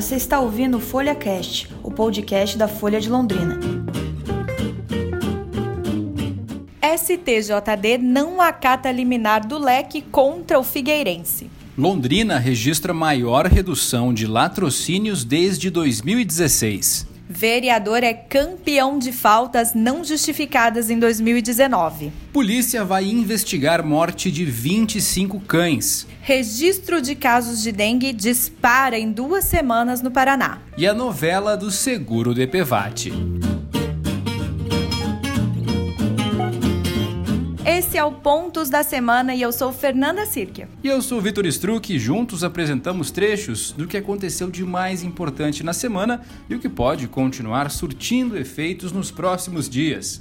Você está ouvindo o FolhaCast, o podcast da Folha de Londrina. STJD não acata liminar do leque contra o Figueirense. Londrina registra maior redução de latrocínios desde 2016. Vereador é campeão de faltas não justificadas em 2019. Polícia vai investigar morte de 25 cães. Registro de casos de dengue dispara em 2 semanas no Paraná. E a novela do seguro DPVAT. Esse é o Pontos da Semana e eu sou Fernanda Cirqueira. E eu sou Vitor Struck e juntos apresentamos trechos do que aconteceu de mais importante na semana e o que pode continuar surtindo efeitos nos próximos dias.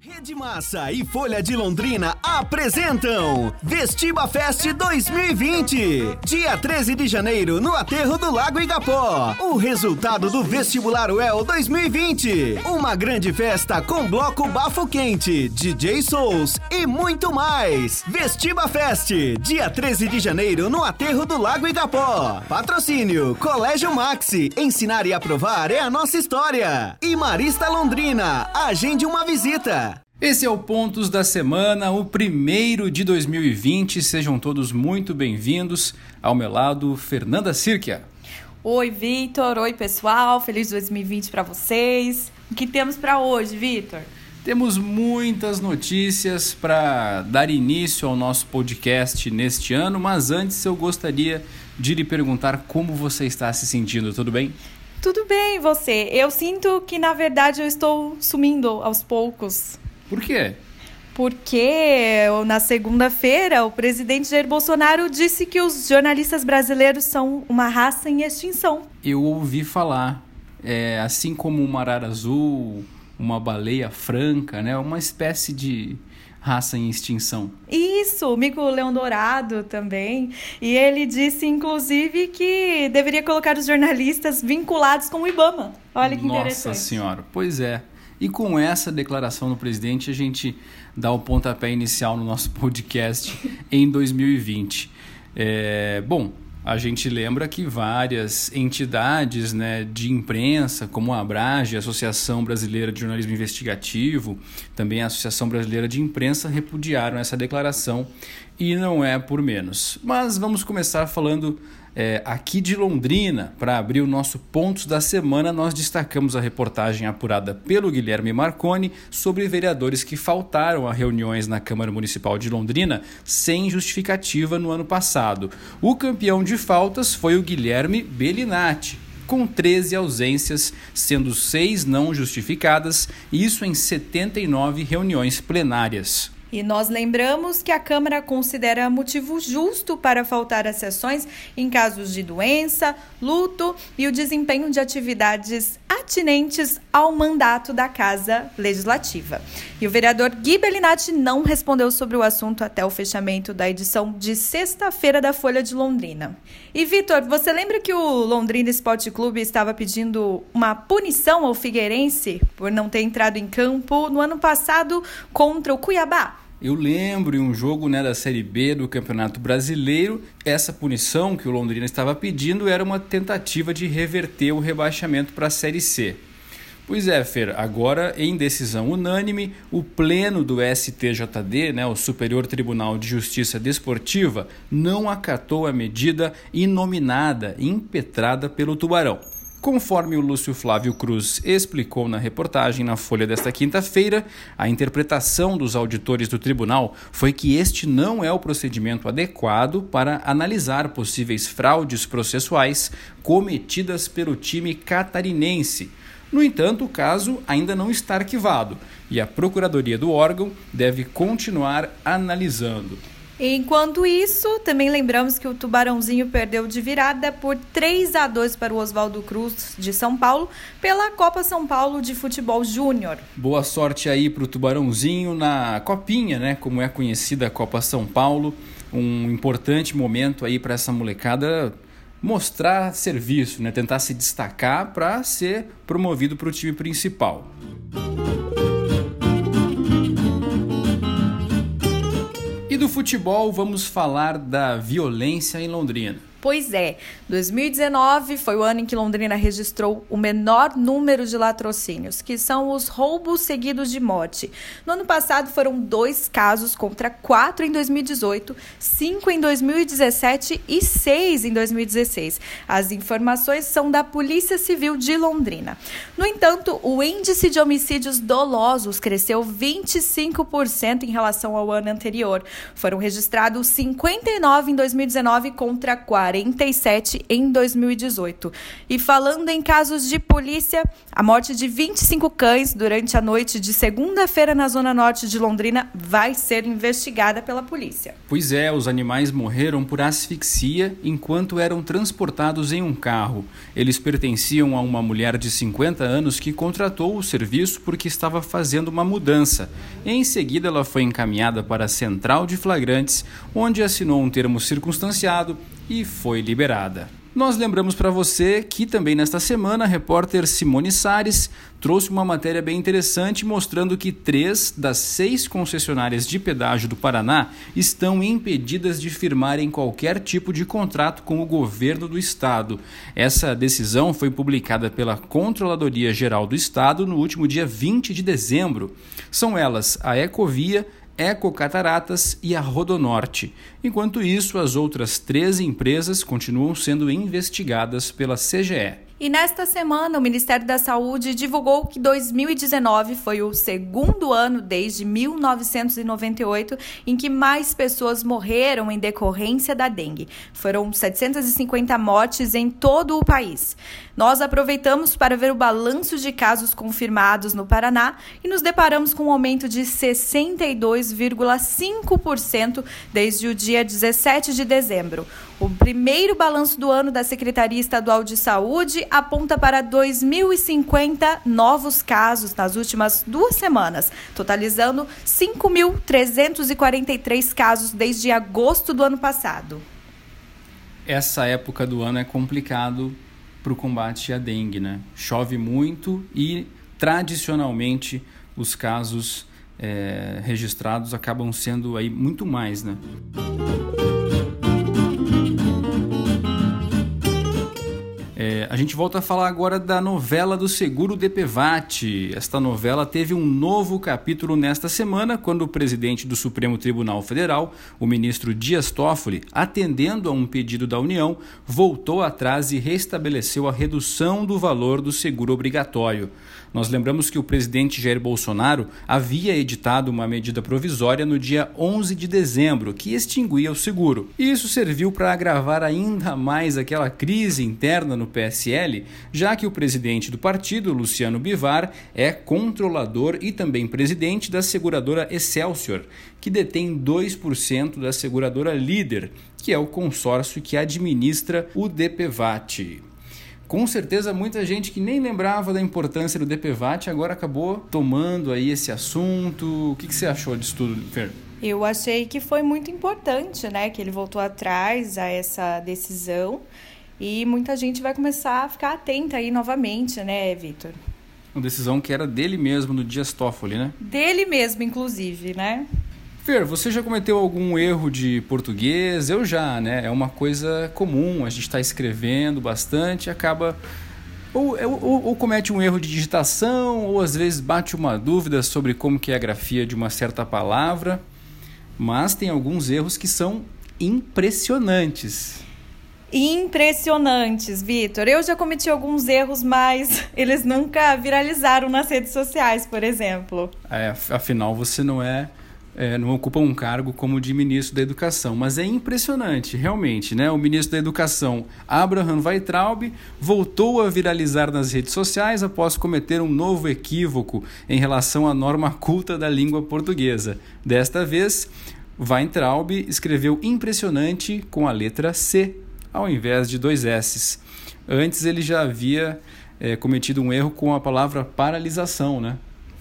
Rede Massa e Folha de Londrina apresentam Vestiba Fest 2020. Dia 13 de janeiro, no Aterro do Lago Igapó. O resultado do Vestibular UEL 2020. Uma grande festa com bloco Bafo Quente, DJ Souls e muito mais. Vestiba Fest, dia 13 de janeiro, no Aterro do Lago Igapó. Patrocínio, Colégio Maxi. Ensinar e aprovar é a nossa história. E Marista Londrina, agende uma visita. Esse é o Pontos da Semana, o primeiro de 2020. Sejam todos muito bem-vindos. Ao meu lado, Fernanda Cirqueira. Oi, Vitor. Oi, pessoal. Feliz 2020 para vocês. O que temos para hoje, Vitor? Temos muitas notícias para dar início ao nosso podcast neste ano, mas antes eu gostaria de lhe perguntar como você está se sentindo, tudo bem? Tudo bem, você. Eu sinto que, na verdade, eu estou sumindo aos poucos. Por quê? Porque na segunda-feira o presidente Jair Bolsonaro disse que os jornalistas brasileiros são uma raça em extinção. Eu ouvi falar, assim como uma arara azul, uma baleia franca, né? Uma espécie de raça em extinção. Isso, o mico-leão dourado também. E ele disse, inclusive, que deveria colocar os jornalistas vinculados com o Ibama. Olha que interessante. Nossa Senhora, pois é. E com essa declaração do presidente, a gente dá o pontapé inicial no nosso podcast em 2020. Bom, a gente lembra que várias entidades, né, de imprensa, como a Abraji, a Associação Brasileira de Jornalismo Investigativo, também a Associação Brasileira de Imprensa, repudiaram essa declaração e não é por menos. Mas vamos começar falando aqui de Londrina. Para abrir o nosso Pontos da Semana, nós destacamos a reportagem apurada pelo Guilherme Marconi sobre vereadores que faltaram a reuniões na Câmara Municipal de Londrina sem justificativa no ano passado. O campeão de faltas foi o Guilherme Belinati, com 13 ausências, sendo 6 não justificadas, isso em 79 reuniões plenárias. E nós lembramos que a Câmara considera motivo justo para faltar às sessões em casos de doença, luto e o desempenho de atividades atinentes ao mandato da Casa Legislativa. E o vereador Gui Belinati não respondeu sobre o assunto até o fechamento da edição de sexta-feira da Folha de Londrina. E, Vitor, você lembra que o Londrina Sport Club estava pedindo uma punição ao Figueirense por não ter entrado em campo no ano passado contra o Cuiabá? Eu lembro, em um jogo, né, da Série B do Campeonato Brasileiro, essa punição que o Londrina estava pedindo era uma tentativa de reverter o rebaixamento para a Série C. Pois é, Fer, agora, em decisão unânime, o pleno do STJD, né, o Superior Tribunal de Justiça Desportiva, não acatou a medida inominada, impetrada pelo Tubarão. Conforme o Lúcio Flávio Cruz explicou na reportagem na Folha desta quinta-feira, a interpretação dos auditores do tribunal foi que este não é o procedimento adequado para analisar possíveis fraudes processuais cometidas pelo time catarinense. No entanto, o caso ainda não está arquivado e a Procuradoria do órgão deve continuar analisando. Enquanto isso, também lembramos que o Tubarãozinho perdeu de virada por 3-2 para o Oswaldo Cruz de São Paulo pela Copa São Paulo de Futebol Júnior. Boa sorte aí para o Tubarãozinho na Copinha, né? Como é conhecida a Copa São Paulo. Um importante momento aí para essa molecada mostrar serviço, né? Tentar se destacar para ser promovido para o time principal. E do futebol, vamos falar da violência em Londrina. Pois é, 2019 foi o ano em que Londrina registrou o menor número de latrocínios, que são os roubos seguidos de morte. No ano passado foram 2 casos contra 4 em 2018, 5 em 2017 e 6 em 2016. As informações são da Polícia Civil de Londrina. No entanto, o índice de homicídios dolosos cresceu 25% em relação ao ano anterior. Foram registrados 59 em 2019 contra 47 em 2018. E falando em casos de polícia, a morte de 25 cães durante a noite de segunda-feira na Zona Norte de Londrina vai ser investigada pela polícia. Pois é, os animais morreram por asfixia enquanto eram transportados em um carro. Eles pertenciam a uma mulher de 50 anos que contratou o serviço porque estava fazendo uma mudança. Em seguida, ela foi encaminhada para a Central de Flagrantes, onde assinou um termo circunstanciado e foi liberada. Nós lembramos para você que também nesta semana a repórter Simone Sares trouxe uma matéria bem interessante mostrando que 3 das 6 concessionárias de pedágio do Paraná estão impedidas de firmarem qualquer tipo de contrato com o governo do estado. Essa decisão foi publicada pela Controladoria Geral do Estado no último dia 20 de dezembro. São elas a Ecovia, Eco Cataratas e a Rodonorte. Enquanto isso, as outras 3 empresas continuam sendo investigadas pela CGE. E nesta semana, o Ministério da Saúde divulgou que 2019 foi o segundo ano desde 1998 em que mais pessoas morreram em decorrência da dengue. Foram 750 mortes em todo o país. Nós aproveitamos para ver o balanço de casos confirmados no Paraná e nos deparamos com um aumento de 62,5% desde o dia 17 de dezembro. O primeiro balanço do ano da Secretaria Estadual de Saúde aponta para 2.050 novos casos nas últimas 2 semanas, totalizando 5.343 casos desde agosto do ano passado. Essa época do ano é complicado para o combate à dengue, né? Chove muito e, tradicionalmente, os casos registrados acabam sendo aí muito mais, né? A gente volta a falar agora da novela do seguro DPVAT. Esta novela teve um novo capítulo nesta semana, quando o presidente do Supremo Tribunal Federal, o ministro Dias Toffoli, atendendo a um pedido da União, voltou atrás e restabeleceu a redução do valor do seguro obrigatório. Nós lembramos que o presidente Jair Bolsonaro havia editado uma medida provisória no dia 11 de dezembro, que extinguia o seguro. E isso serviu para agravar ainda mais aquela crise interna no PSL, já que o presidente do partido, Luciano Bivar, é controlador e também presidente da seguradora Excelsior, que detém 2% da seguradora Líder, que é o consórcio que administra o DPVAT. Com certeza muita gente que nem lembrava da importância do DPVAT agora acabou tomando aí esse assunto. O que você achou disso tudo, Fer? Eu achei que foi muito importante, né, que ele voltou atrás a essa decisão e muita gente vai começar a ficar atenta aí novamente, né, Vitor? Uma decisão que era dele mesmo, do Dias Toffoli, né? Dele mesmo, inclusive, né? Fer, você já cometeu algum erro de português? Eu já, né? É uma coisa comum, a gente está escrevendo bastante, acaba ou comete um erro de digitação, ou às vezes bate uma dúvida sobre como que é a grafia de uma certa palavra, mas tem alguns erros que são impressionantes. Impressionantes, Vitor. Eu já cometi alguns erros, mas eles nunca viralizaram nas redes sociais, por exemplo. Afinal, você não ocupa um cargo como de ministro da Educação, mas é impressionante, realmente, né? O ministro da Educação, Abraham Weintraub, voltou a viralizar nas redes sociais após cometer um novo equívoco em relação à norma culta da língua portuguesa. Desta vez, Weintraub escreveu impressionante com a letra C, ao invés de 2 S's. Antes ele já havia cometido um erro com a palavra paralisação, né?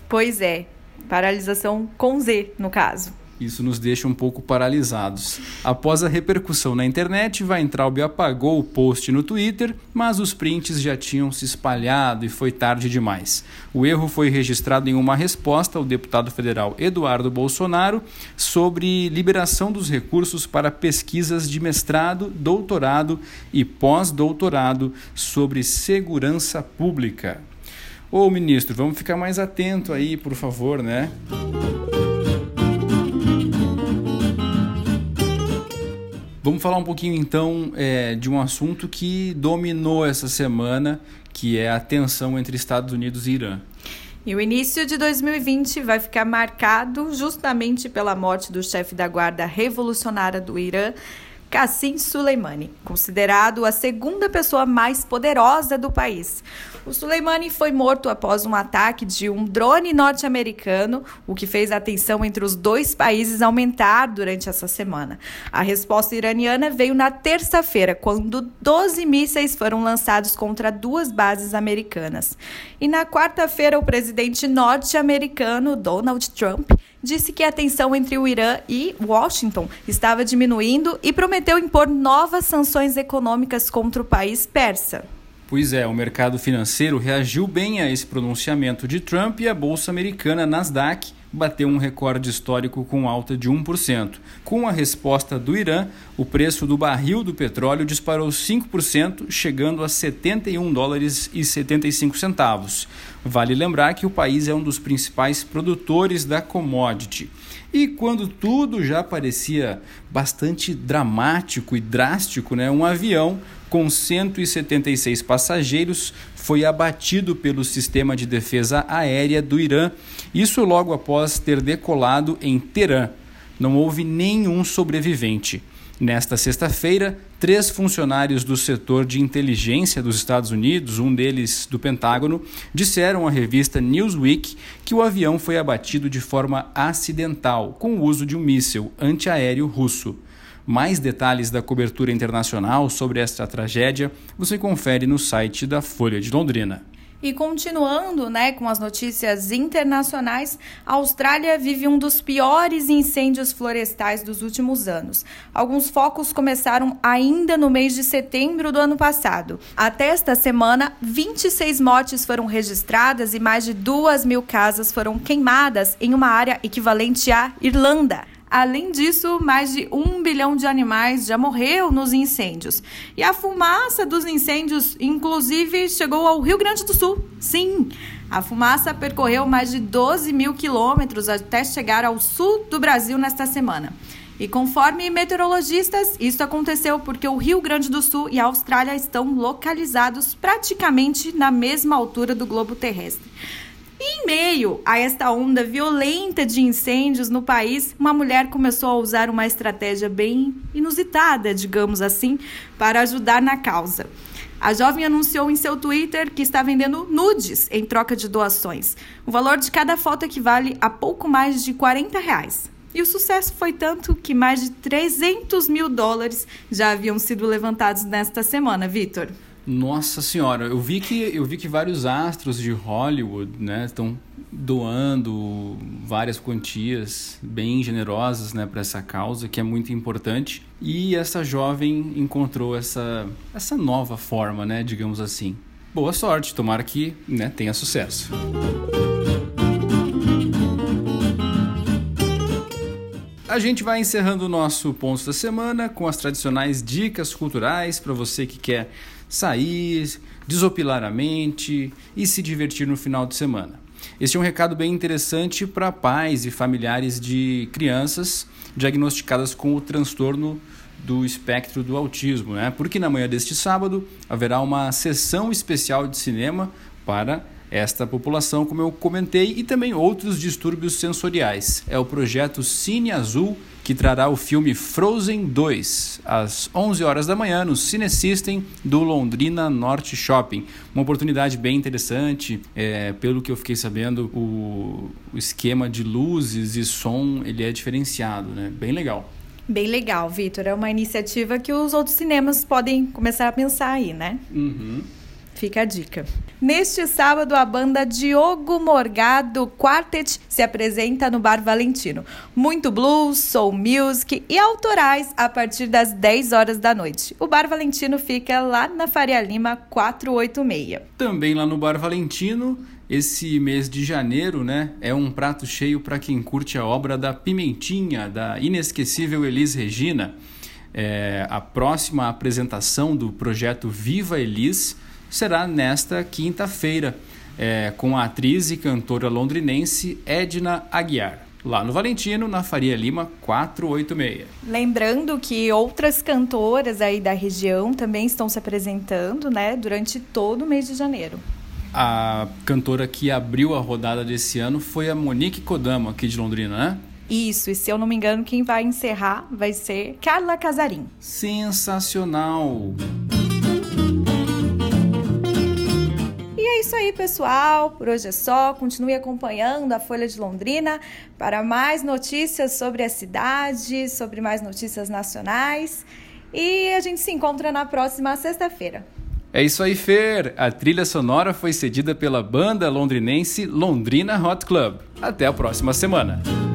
Pois é. Paralisação com Z, no caso. Isso nos deixa um pouco paralisados. Após a repercussão na internet, Weintraub apagou o post no Twitter, mas os prints já tinham se espalhado e foi tarde demais. O erro foi registrado em uma resposta ao deputado federal Eduardo Bolsonaro sobre liberação dos recursos para pesquisas de mestrado, doutorado e pós-doutorado sobre segurança pública. Ô ministro, vamos ficar mais atento aí, por favor, né? Vamos falar um pouquinho então de um assunto que dominou essa semana, que é a tensão entre Estados Unidos e Irã. E o início de 2020 vai ficar marcado justamente pela morte do chefe da Guarda Revolucionária do Irã, Qasem Soleimani, considerado a segunda pessoa mais poderosa do país. O Soleimani foi morto após um ataque de um drone norte-americano, o que fez a tensão entre os dois países aumentar durante essa semana. A resposta iraniana veio na terça-feira, quando 12 mísseis foram lançados contra duas bases americanas. E na quarta-feira, o presidente norte-americano, Donald Trump, disse que a tensão entre o Irã e Washington estava diminuindo e prometeu impor novas sanções econômicas contra o país persa. Pois é, o mercado financeiro reagiu bem a esse pronunciamento de Trump e a bolsa americana Nasdaq bateu um recorde histórico com alta de 1%. Com a resposta do Irã, o preço do barril do petróleo disparou 5%, chegando a $71,75. Vale lembrar que o país é um dos principais produtores da commodity. E quando tudo já parecia bastante dramático e drástico, né? Um avião com 176 passageiros foi abatido pelo sistema de defesa aérea do Irã, isso logo após ter decolado em Teerã. Não houve nenhum sobrevivente. Nesta sexta-feira, 3 funcionários do setor de inteligência dos Estados Unidos, um deles do Pentágono, disseram à revista Newsweek que o avião foi abatido de forma acidental, com o uso de um míssil antiaéreo russo. Mais detalhes da cobertura internacional sobre esta tragédia você confere no site da Folha de Londrina. E continuando, com as notícias internacionais, a Austrália vive um dos piores incêndios florestais dos últimos anos. Alguns focos começaram ainda no mês de setembro do ano passado. Até esta semana, 26 mortes foram registradas e mais de 2.000 casas foram queimadas em uma área equivalente à Irlanda. Além disso, mais de 1 bilhão de animais já morreu nos incêndios. E a fumaça dos incêndios, inclusive, chegou ao Rio Grande do Sul. Sim, a fumaça percorreu mais de 12.000 quilômetros até chegar ao sul do Brasil nesta semana. E conforme meteorologistas, isso aconteceu porque o Rio Grande do Sul e a Austrália estão localizados praticamente na mesma altura do globo terrestre. E em meio a esta onda violenta de incêndios no país, uma mulher começou a usar uma estratégia bem inusitada, digamos assim, para ajudar na causa. A jovem anunciou em seu Twitter que está vendendo nudes em troca de doações. O valor de cada foto equivale a pouco mais de R$40. E o sucesso foi tanto que mais de $300.000 já haviam sido levantados nesta semana, Vitor. Nossa senhora, eu vi que vários astros de Hollywood, estão doando várias quantias bem generosas, para essa causa, que é muito importante. E essa jovem encontrou essa nova forma, digamos assim. Boa sorte, tomara que, tenha sucesso. A gente vai encerrando o nosso Ponto da Semana com as tradicionais dicas culturais para você que quer sair, desopilar a mente e se divertir no final de semana. Este é um recado bem interessante para pais e familiares de crianças diagnosticadas com o transtorno do espectro do autismo, Porque na manhã deste sábado haverá uma sessão especial de cinema para esta população, como eu comentei, e também outros distúrbios sensoriais. É o projeto Cine Azul, que trará o filme Frozen 2, às 11 horas da manhã, no Cine System do Londrina Norte Shopping. Uma oportunidade bem interessante, pelo que eu fiquei sabendo, o esquema de luzes e som ele é diferenciado, Bem legal. Bem legal, Vitor. É uma iniciativa que os outros cinemas podem começar a pensar aí, Uhum. Fica a dica. Neste sábado, a banda Diogo Morgado Quartet se apresenta no Bar Valentino. Muito blues, soul music e autorais a partir das 10 horas da noite. O Bar Valentino fica lá na Faria Lima 486. Também lá no Bar Valentino, esse mês de janeiro, né, é um prato cheio para quem curte a obra da Pimentinha, da inesquecível Elis Regina. A próxima apresentação do projeto Viva Elis será nesta quinta-feira, com a atriz e cantora londrinense Edna Aguiar, lá no Valentino, na Faria Lima 486. Lembrando que outras cantoras aí da região também estão se apresentando, né, durante todo o mês de janeiro. A cantora que abriu a rodada desse ano foi a Monique Kodama, aqui de Londrina, né? Isso, e se eu não me engano, quem vai encerrar vai ser Carla Casarim. Sensacional! E é isso aí, pessoal. Por hoje é só. Continue acompanhando a Folha de Londrina para mais notícias sobre a cidade, sobre mais notícias nacionais. E a gente se encontra na próxima sexta-feira. É isso aí, Fer. A trilha sonora foi cedida pela banda londrinense Londrina Hot Club. Até a próxima semana.